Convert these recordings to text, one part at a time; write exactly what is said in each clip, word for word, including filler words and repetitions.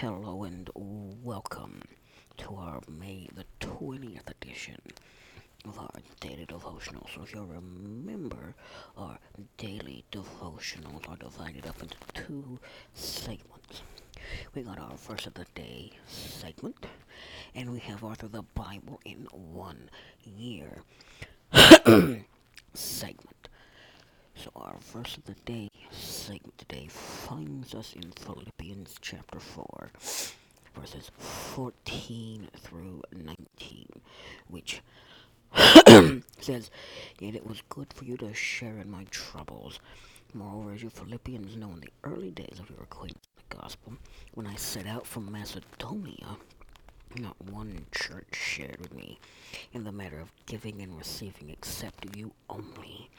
Hello and welcome to our May the twentieth edition of our daily devotional. So if you'll remember, our daily devotionals are divided up into two segments. We got our verse of the day segment, and we have our Through the Bible in One Year segment. So our verse of the day segment today finds us in Philippians chapter four, verses fourteen through nineteen, which says, "Yet it was good for you to share in my troubles. Moreover, as you Philippians know, in the early days of your acquaintance with the gospel, when I set out from Macedonia, not one church shared with me in the matter of giving and receiving except you only.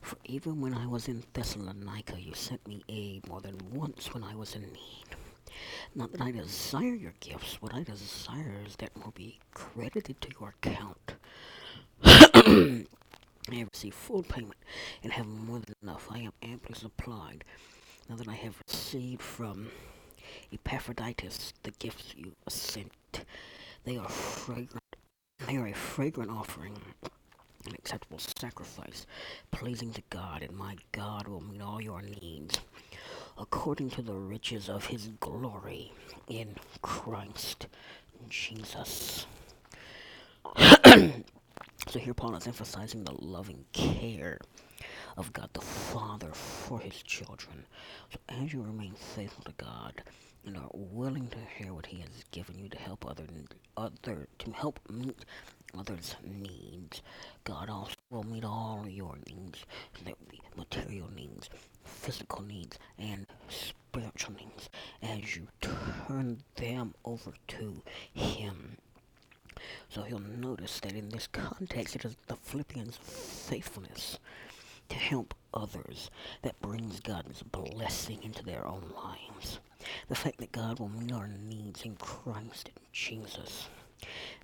For even when I was in Thessalonica, you sent me aid more than once when I was in need. Not that I desire your gifts. What I desire is that will be credited to your account. I have received full payment and have more than enough. I am amply supplied, now that I have received from Epaphroditus the gifts you sent. They are fragrant. They are a fragrant offering, an acceptable sacrifice, pleasing to God, and my God will meet all your needs, according to the riches of his glory in Christ Jesus." So here Paul is emphasizing the loving care of God the Father for his children. So as you remain faithful to God and are willing to share what he has given you to help other, other to help meet others' needs, God also will meet all your needs. So there will be material needs, physical needs, and spiritual needs as you turn them over to him. So you'll notice that in this context, it is the Philippians' faithfulness to help others that brings God's blessing into their own lives. The fact that God will meet our needs in Christ and Jesus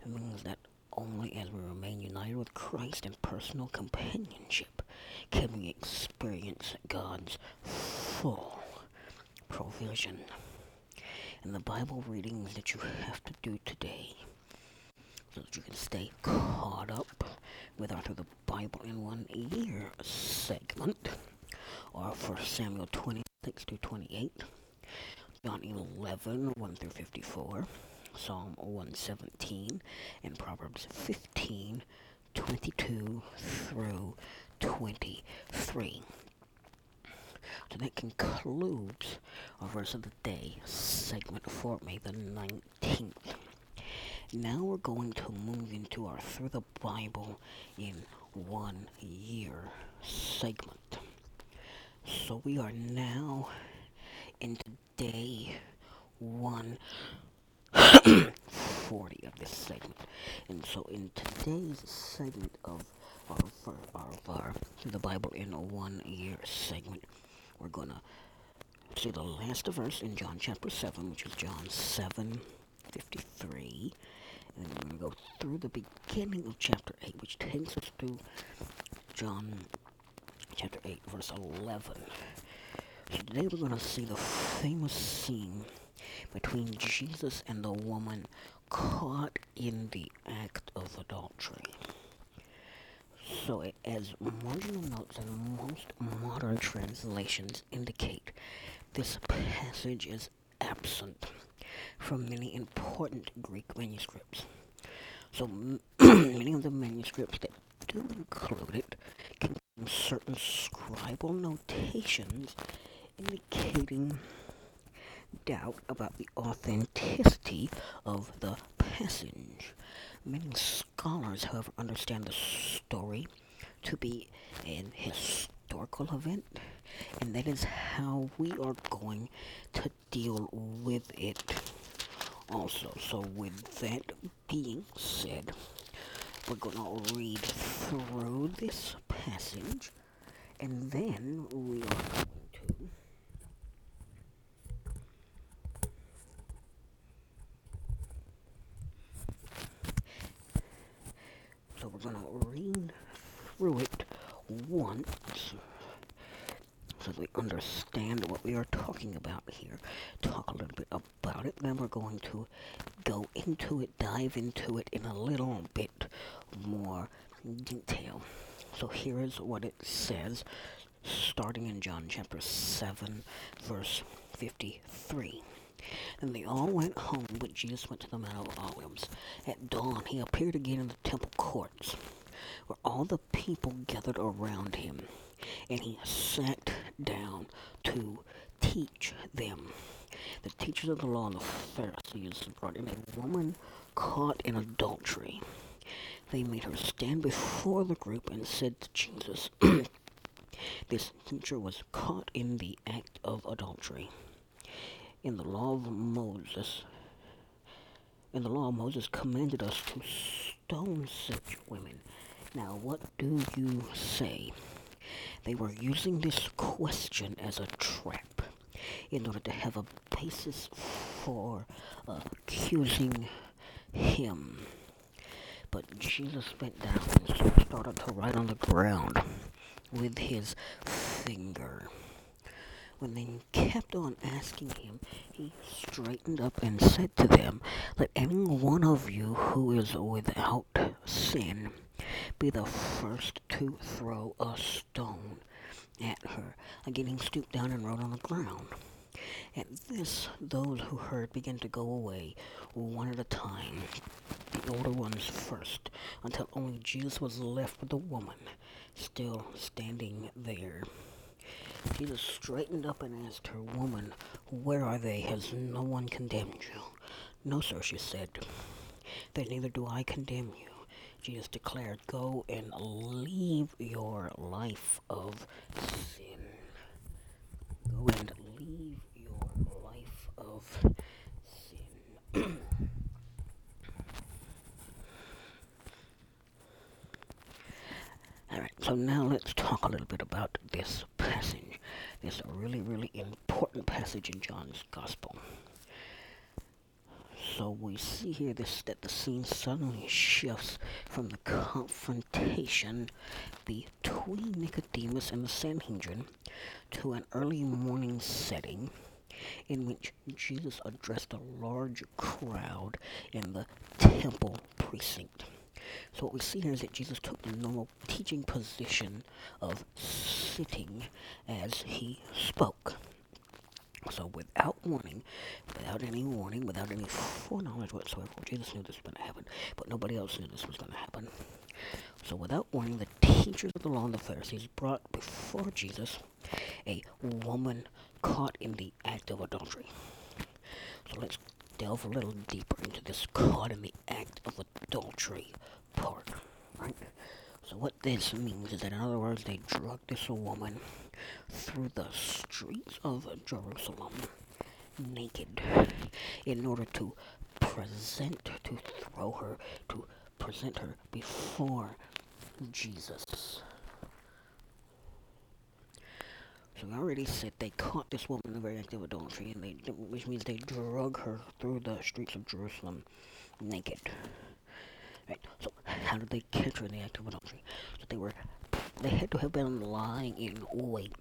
means that only as we remain united with Christ in personal companionship can we experience God's full provision. And the Bible readings that you have to do today, so that you can stay caught up with our Through the Bible in One Year segment, are First Samuel twenty-six through twenty-eight, John eleven, one through fifty-four, Psalm one seventeen, and Proverbs fifteen, twenty-two through twenty-three. So that concludes our verse of the day segment for May the nineteenth. Now we're going to move into our Through the Bible in One Year segment. So we are now into day one forty of this segment. And so in today's segment of our, our, our Through the Bible in a One Year segment, we're going to see the last verse in John chapter seven, which is John seven fifty-three. And then we're going to go through the beginning of chapter eight, which takes us to John chapter eight, verse eleven. So today we're going to see the famous scene between Jesus and the woman caught in the act of adultery. So it, as marginal notes in most modern translations indicate, this passage is absent from many important Greek manuscripts. So m- many of the manuscripts that do include it contain certain scribal notations indicating doubt about the authenticity of the passage. Many scholars, however, understand the story to be an historical event, and that is how we are going to deal with it also. So with that being said, we're going to read through this passage, and then we are going to So we're going to read through it once, so that we understand what we are talking about here. Talk a little bit about about it. Then we're going to go into it, dive into it in a little bit more detail. So here is what it says, starting in John chapter seven, verse fifty-three. And they all went home, but Jesus went to the Mount of Olives. At dawn, he appeared again in the temple courts, where all the people gathered around him. And he sat down to teach them. The teachers of the law and the Pharisees brought in a woman caught in adultery. They made her stand before the group and said to Jesus, "This teacher was caught in the act of adultery. In the law of Moses, in the law, Moses commanded us to stone such women. Now, what do you say?" They were using this question as a trap in order to have a basis for uh, accusing him. But Jesus bent down and started to write on the ground with his finger. When they kept on asking him, he straightened up and said to them, "Let any one of you who is without sin be the first to throw a stone at her." Again, he stooped down and wrote on the ground. At this, those who heard began to go away, one at a time, the older ones first, until only Jesus was left with the woman, still standing there. Jesus straightened up and asked her, "Woman, where are they? Has no one condemned you?" "No, sir," she said. "Then neither do I condemn you," Jesus declared. "Go and leave your life of sin." Go and leave your life of sin. Alright, so now let's talk a little bit about this passage. This is a really, really important passage in John's Gospel. So we see here this that the scene suddenly shifts from the confrontation between Nicodemus and the Sanhedrin to an early morning setting in which Jesus addressed a large crowd in the temple precinct. So what we see here is that Jesus took the normal teaching position of sitting as he spoke. So without warning, without any warning, without any foreknowledge whatsoever, Jesus knew this was going to happen, but nobody else knew this was going to happen. So without warning, the teachers of the law and the Pharisees brought before Jesus a woman caught in the act of adultery. So let's delve a little deeper into this caught in the act of adultery part, right? So what this means is that, in other words, they dragged this woman through the streets of Jerusalem naked in order to present, to throw her, to present her before Jesus. So we already said they caught this woman in the very act of adultery, and they, which means they drug her through the streets of Jerusalem naked. Right. So how did they catch her in the act of adultery? So they were, they had to have been lying in wait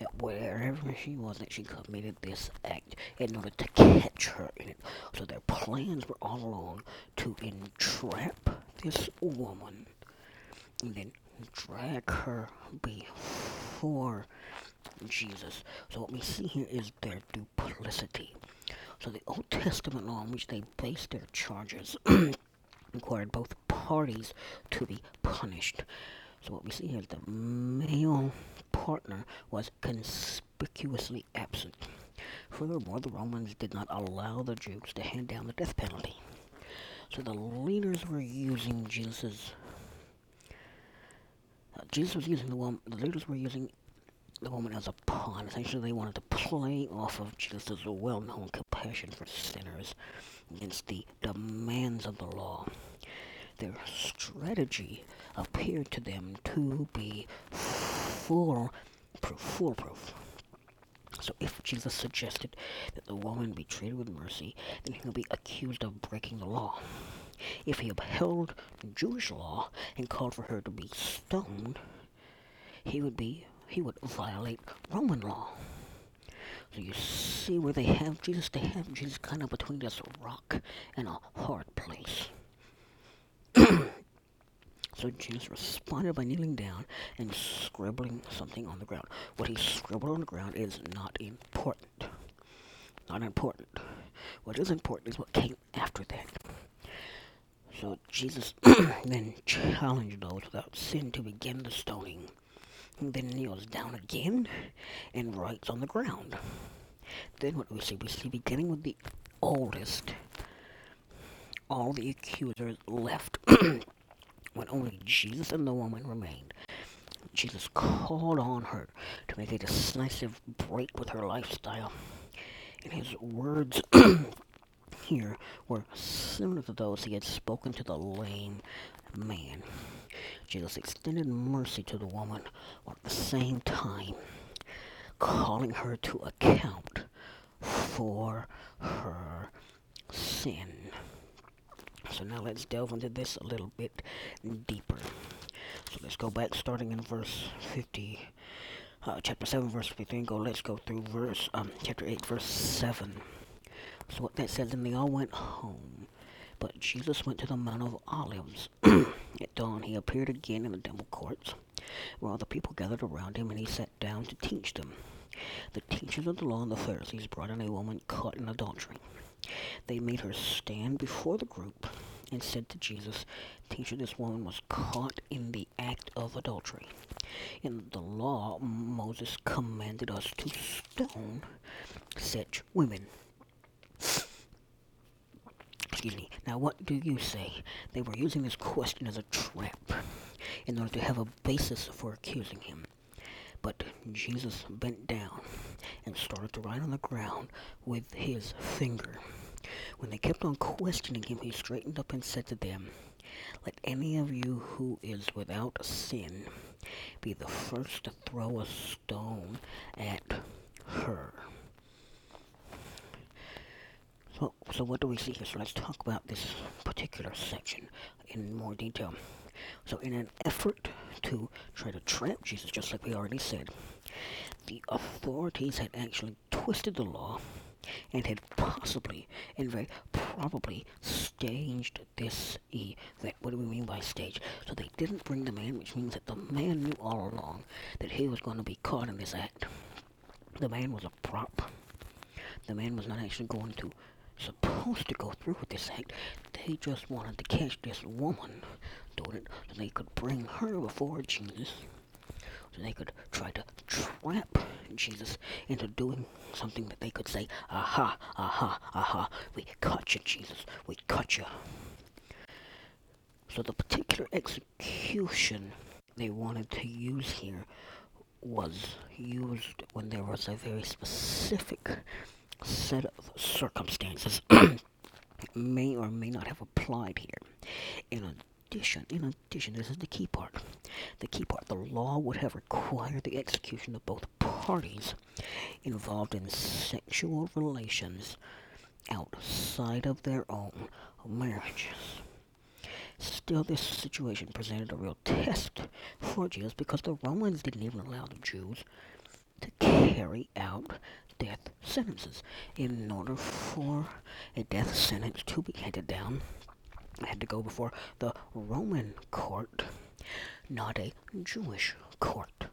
at wherever she was that she committed this act in order to catch her in it. So their plans were all along to entrap this woman and then drag her before Jesus. So what we see here is their duplicity. So the Old Testament law on which they based their charges required both parties to be punished. So what we see here is the male partner was conspicuously absent. Furthermore, the Romans did not allow the Jews to hand down the death penalty. So the leaders were using Jesus' Jesus was using the woman, the leaders were using the woman as a pawn. Essentially, they wanted to play off of Jesus' well-known compassion for sinners against the demands of the law. Their strategy appeared to them to be foolproof. foolproof. So if Jesus suggested that the woman be treated with mercy, then he would be accused of breaking the law. If he upheld Jewish law and called for her to be stoned, he would be he would violate Roman law. So you see where they have Jesus? They have Jesus kind of between this rock and a hard place. So Jesus responded by kneeling down and scribbling something on the ground. What he scribbled on the ground is not important. Not important. What is important is what came after that. So Jesus then challenged those without sin to begin the stoning. And then kneels down again and writes on the ground. Then what do we see? We see, beginning with the oldest, all the accusers left when only Jesus and the woman remained. Jesus called on her to make a decisive break with her lifestyle. And his words here were similar to those he had spoken to the lame man. Jesus extended mercy to the woman while at the same time calling her to account for her sin. So now let's delve into this a little bit deeper. So let's go back, starting in verse fifty, uh, chapter seven, verse fifteen. Go. Let's go through verse um, chapter eight, verse seven. So what that says, and they all went home. But Jesus went to the Mount of Olives. At dawn, he appeared again in the temple courts, where all the people gathered around him, and he sat down to teach them. The teachers of the law and the Pharisees brought in a woman caught in adultery. They made her stand before the group and said to Jesus, "Teacher, this woman was caught in the act of adultery. In the law, Moses commanded us to stone such women. Excuse me. Now what do you say?" They were using this question as a trap in order to have a basis for accusing him. But Jesus bent down and started to write on the ground with his finger. When they kept on questioning him, he straightened up and said to them, "Let any of you who is without sin be the first to throw a stone at her." So, so what do we see here? So let's talk about this particular section in more detail. So in an effort to try to trap Jesus, just like we already said, the authorities had actually twisted the law and had possibly and very probably staged this event. What do we mean by staged? So they didn't bring the man, which means that the man knew all along that he was going to be caught in this act. The man was a prop. The man was not actually going to supposed to go through with this act. They just wanted to catch this woman doing it so they could bring her before Jesus, so they could try to trap Jesus into doing something that they could say, "Aha, aha, aha, we caught you, Jesus, we caught you." So the particular execution they wanted to use here was used when there was a very specific set of circumstances may or may not have applied here. In addition, in addition, this is the key part. The key part, the law would have required the execution of both parties involved in sexual relations outside of their own marriages. Still, this situation presented a real test for Jesus because the Romans didn't even allow the Jews to carry out death sentences. In order for a death sentence to be handed down, it had to go before the Roman court, not a Jewish court.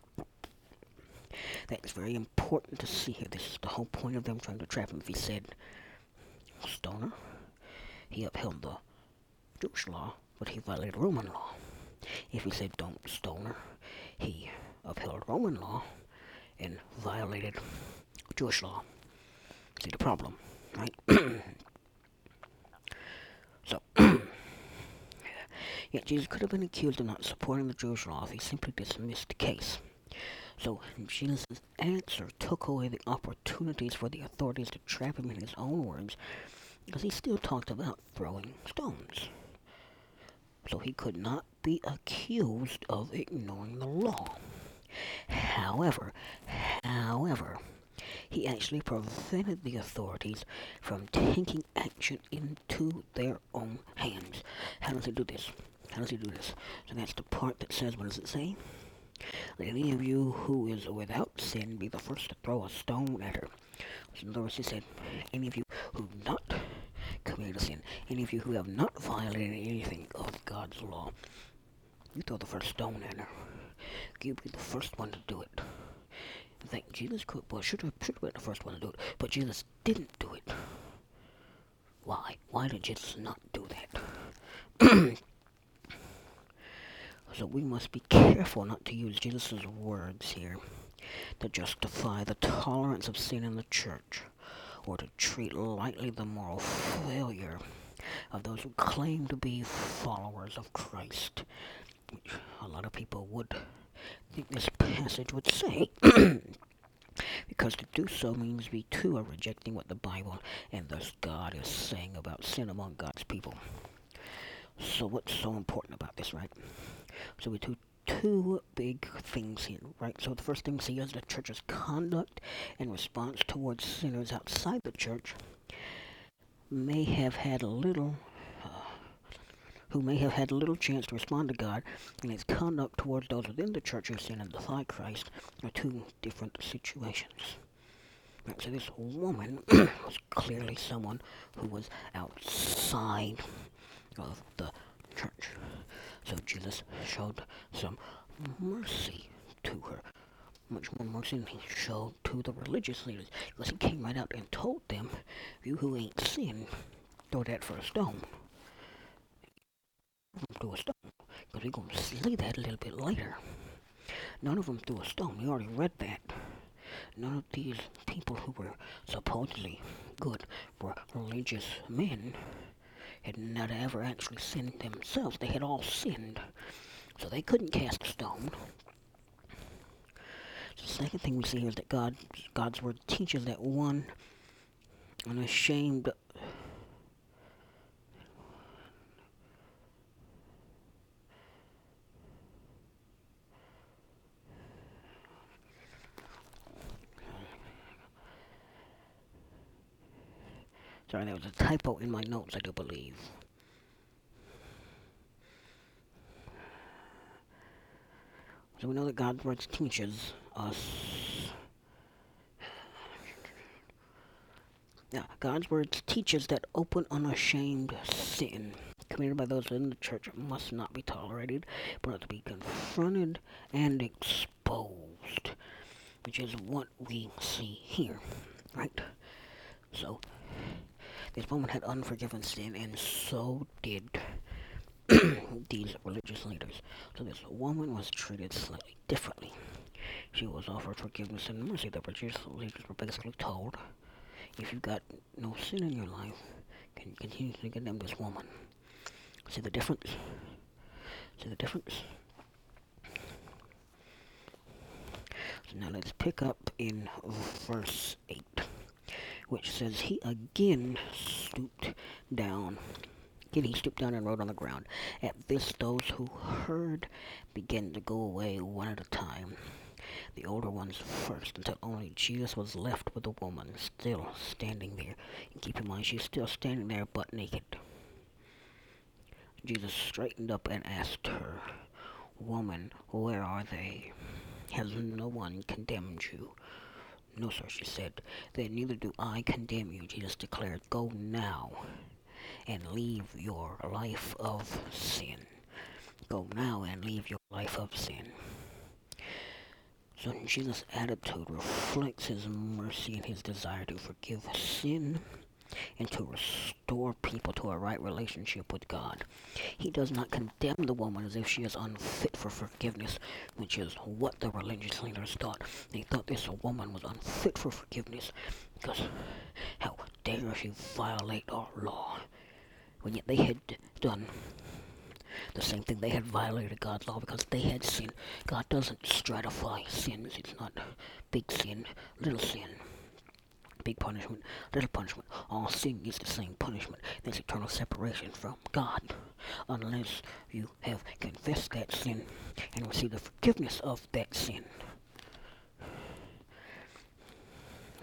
That's very important to see here. This is the whole point of them trying to trap him. If he said stoner, he upheld the Jewish law, but he violated Roman law. If he said don't stoner, he upheld Roman law and violated Jewish law. See the problem, right? So, yeah, Jesus could have been accused of not supporting the Jewish law if he simply dismissed the case. So, Jesus' answer took away the opportunities for the authorities to trap him in his own words, because he still talked about throwing stones. So he could not be accused of ignoring the law. However, however, he actually prevented the authorities from taking action into their own hands. How does he do this? How does he do this? So that's the part that says, what does it say? "Let any of you who is without sin be the first to throw a stone at her." The Lord said, any of you who have not committed a sin, any of you who have not violated anything of God's law, you throw the first stone at her. You be the first one to do it. In fact, Jesus could, well, should have, should have been the first one to do it, but Jesus didn't do it. Why? Why did Jesus not do that? So we must be careful not to use Jesus' words here to justify the tolerance of sin in the church, or to treat lightly the moral failure of those who claim to be followers of Christ, which a lot of people would think this passage would say, because to do so means we too are rejecting what the Bible and thus God is saying about sin among God's people. So what's so important about this, right? So we do two big things here, right? So the first thing we see is the church's conduct and response towards sinners outside the church may have had a little, uh, who may have had little chance to respond to God, and his conduct towards those within the church who sin and defy Christ are two different situations. Right, so this woman was clearly someone who was outside of the church. So Jesus showed some mercy to her. Much more mercy than he showed to the religious leaders. Because he came right out and told them, you who ain't sinned, throw that for a stone. None of them threw a stone. Because we're going to see that a little bit later. None of them threw a stone. We already read that. None of these people who were supposedly good were religious men. Had not ever actually sinned themselves. They had all sinned. So they couldn't cast a stone. The second thing we see here is that God, God's word teaches that one unashamed Sorry, there was a typo in my notes, I do believe. So we know that God's word teaches us. Now, God's word teaches that open, unashamed sin committed by those in the church must not be tolerated, but to be confronted and exposed, which is what we see here, right? So this woman had unforgiven sin, and so did these religious leaders. So this woman was treated slightly differently. She was offered forgiveness and mercy. The religious leaders were basically told, if you've got no sin in your life, can you continue to condemn this woman? See the difference? See the difference? So now let's pick up in verse eight. Which says, he again stooped down. Again, he stooped down and wrote on the ground. At this, those who heard began to go away one at a time, the older ones first, until only Jesus was left with the woman, still standing there. And keep in mind, she's still standing there, but naked. Jesus straightened up and asked her, woman, where are they? Has no one condemned you? No, sir, she said. Then neither do I condemn you, Jesus declared. Go now and leave your life of sin. Go now and leave your life of sin. So Jesus' attitude reflects his mercy and his desire to forgive sin and to restore people to a right relationship with God. He does not condemn the woman as if she is unfit for forgiveness, which is what the religious leaders thought. They thought this woman was unfit for forgiveness because how dare she violate our law, when yet they had done the same thing. They had violated God's law because they had sinned. God doesn't stratify sins. It's not big sin, little sin. Big punishment, little punishment. All sin gets the same punishment. There's eternal separation from God, unless you have confessed that sin and received the forgiveness of that sin.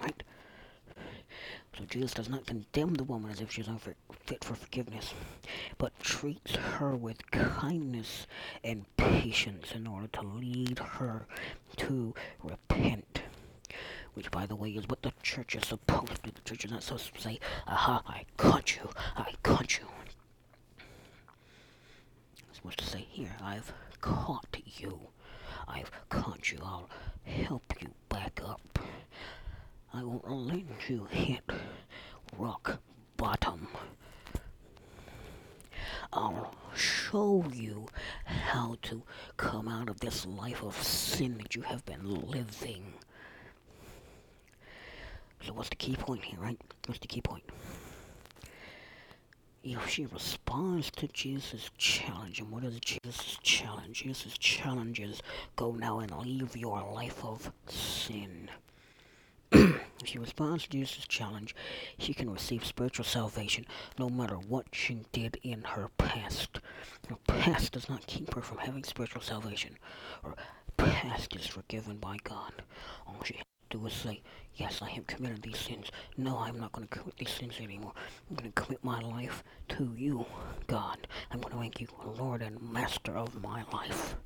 Right? So Jesus does not condemn the woman as if she's unfit for forgiveness, but treats her with kindness and patience in order to lead her to repent. which, by the way, is what the church is supposed to do. The church is not supposed to say, aha, I caught you, I caught you. It's supposed to say, here, I've caught you. I've caught you. I'll help you back up. I will let you hit rock bottom. I'll show you how to come out of this life of sin that you have been living. So what's the key point here, right? What's the key point? If she responds to Jesus' challenge, and what is Jesus' challenge? Jesus' challenge is, go now and leave your life of sin. If she responds to Jesus' challenge, she can receive spiritual salvation no matter what she did in her past. Her past does not keep her from having spiritual salvation. Her past is forgiven by God. All she has to do is say, yes, I have committed these sins. No, I'm not going to commit these sins anymore. I'm going to commit my life to you, God. I'm going to make you Lord and Master of my life,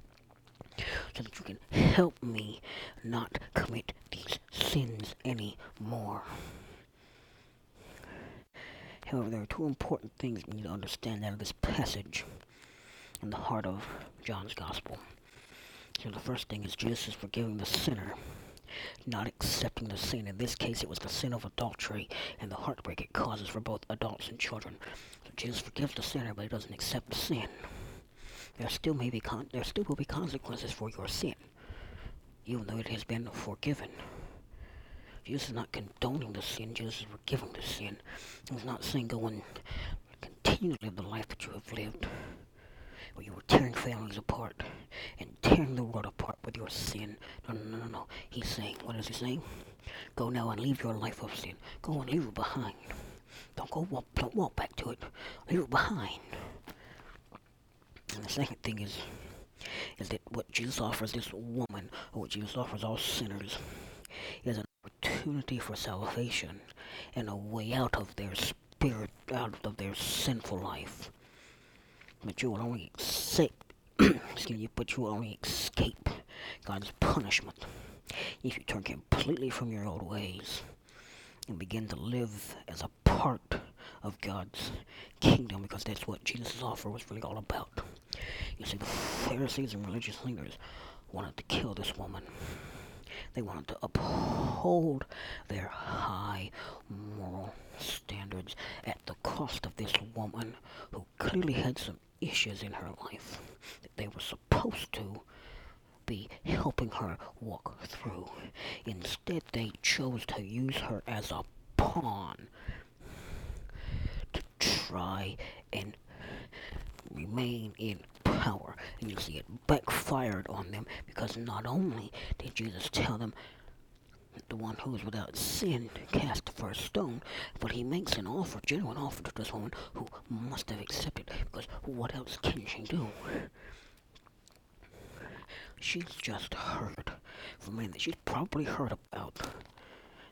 so that you can help me not commit these sins anymore. However, there are two important things we need to understand out of this passage in the heart of John's Gospel. So the first thing is Jesus is forgiving the sinner, not accepting the sin. In this case, it was the sin of adultery and the heartbreak it causes for both adults and children. So Jesus forgives the sinner, but he doesn't accept the sin. There still may be con- there still will be consequences for your sin, even though it has been forgiven. Jesus is not condoning the sin. Jesus is forgiving the sin. He's not saying go and continue to live the life that you have lived, where you were tearing families apart and tearing the world apart with your sin. No, no, no, no, no. He's saying, what is he saying? Go now and leave your life of sin. Go and leave it behind. Don't go walk. Don't walk back to it. Leave it behind. And the second thing is, is that what Jesus offers this woman, or what Jesus offers all sinners, is an opportunity for salvation and a way out of their spirit, out of their sinful life. But you will only escape, excuse me, but you will only escape God's punishment if you turn completely from your old ways and begin to live as a part of God's kingdom, because that's what Jesus' offer was really all about. You see, the Pharisees and religious leaders wanted to kill this woman. They wanted to uphold their high moral standards at the cost of this woman who clearly had some issues in her life that they were supposed to be helping her walk through. Instead, they chose to use her as a pawn, try and remain in power. And you see it backfired on them, because not only did Jesus tell them that the one who is without sin cast the first stone, but he makes an offer, genuine offer, to this woman who must have accepted, because what else can she do? She's just heard from man that she's probably heard about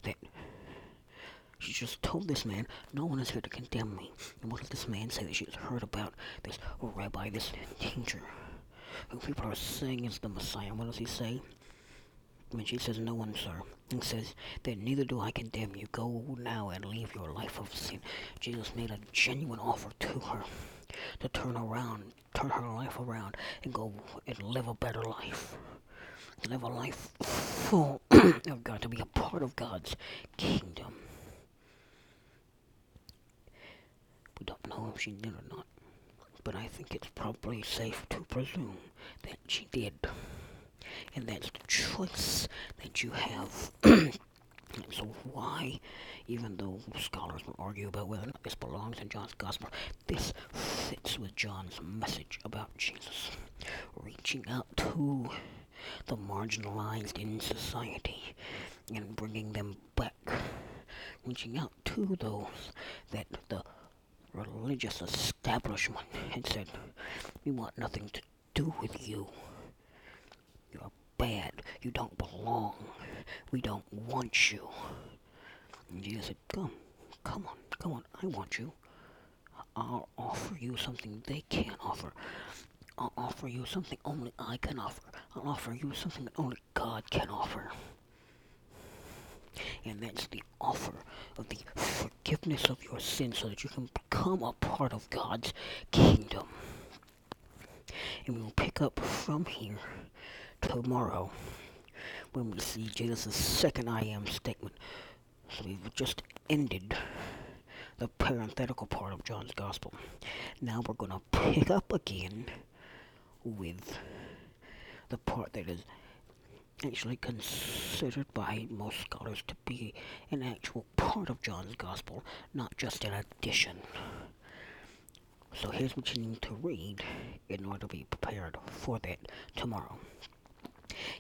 that. She just told this man, no one is here to condemn me. And what does this man say that she has heard about? This rabbi, this teacher, who people are saying is the Messiah. What does he say? When she says, no one, sir. He says, then neither do I condemn you. Go now and leave your life of sin. Jesus made a genuine offer to her to turn around, turn her life around, and go and live a better life. To live a life full of God, to be a part of God's kingdom. We don't know if she did or not, but I think it's probably safe to presume that she did. And that's the choice that you have. So why, even though scholars will argue about whether or not this belongs in John's Gospel, this fits with John's message about Jesus reaching out to the marginalized in society and bringing them back. Reaching out to those that the religious establishment and said, we want nothing to do with you. You're bad. You don't belong. We don't want you. And Jesus said, come, come on, come on, I want you. I'll offer you something they can't offer. I'll offer you something only I can offer. I'll offer you something that only God can offer. and that's the offer of the forgiveness of your sins so that you can become a part of God's kingdom. And we will pick up from here tomorrow when we see Jesus' second I am statement. So we've just ended the parenthetical part of John's Gospel. Now we're going to pick up again with the part that is actually considered by most scholars to be an actual part of John's Gospel, not just an addition. So here's what you need to read in order to be prepared for that tomorrow.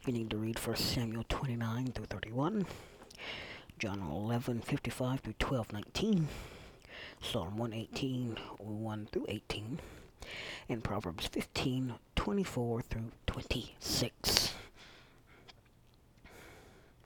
You need to read First Samuel twenty-nine through thirty-one, John eleven fifty-five through twelve nineteen, Psalm one eighteen one through eighteen, and Proverbs fifteen twenty-four through twenty-six.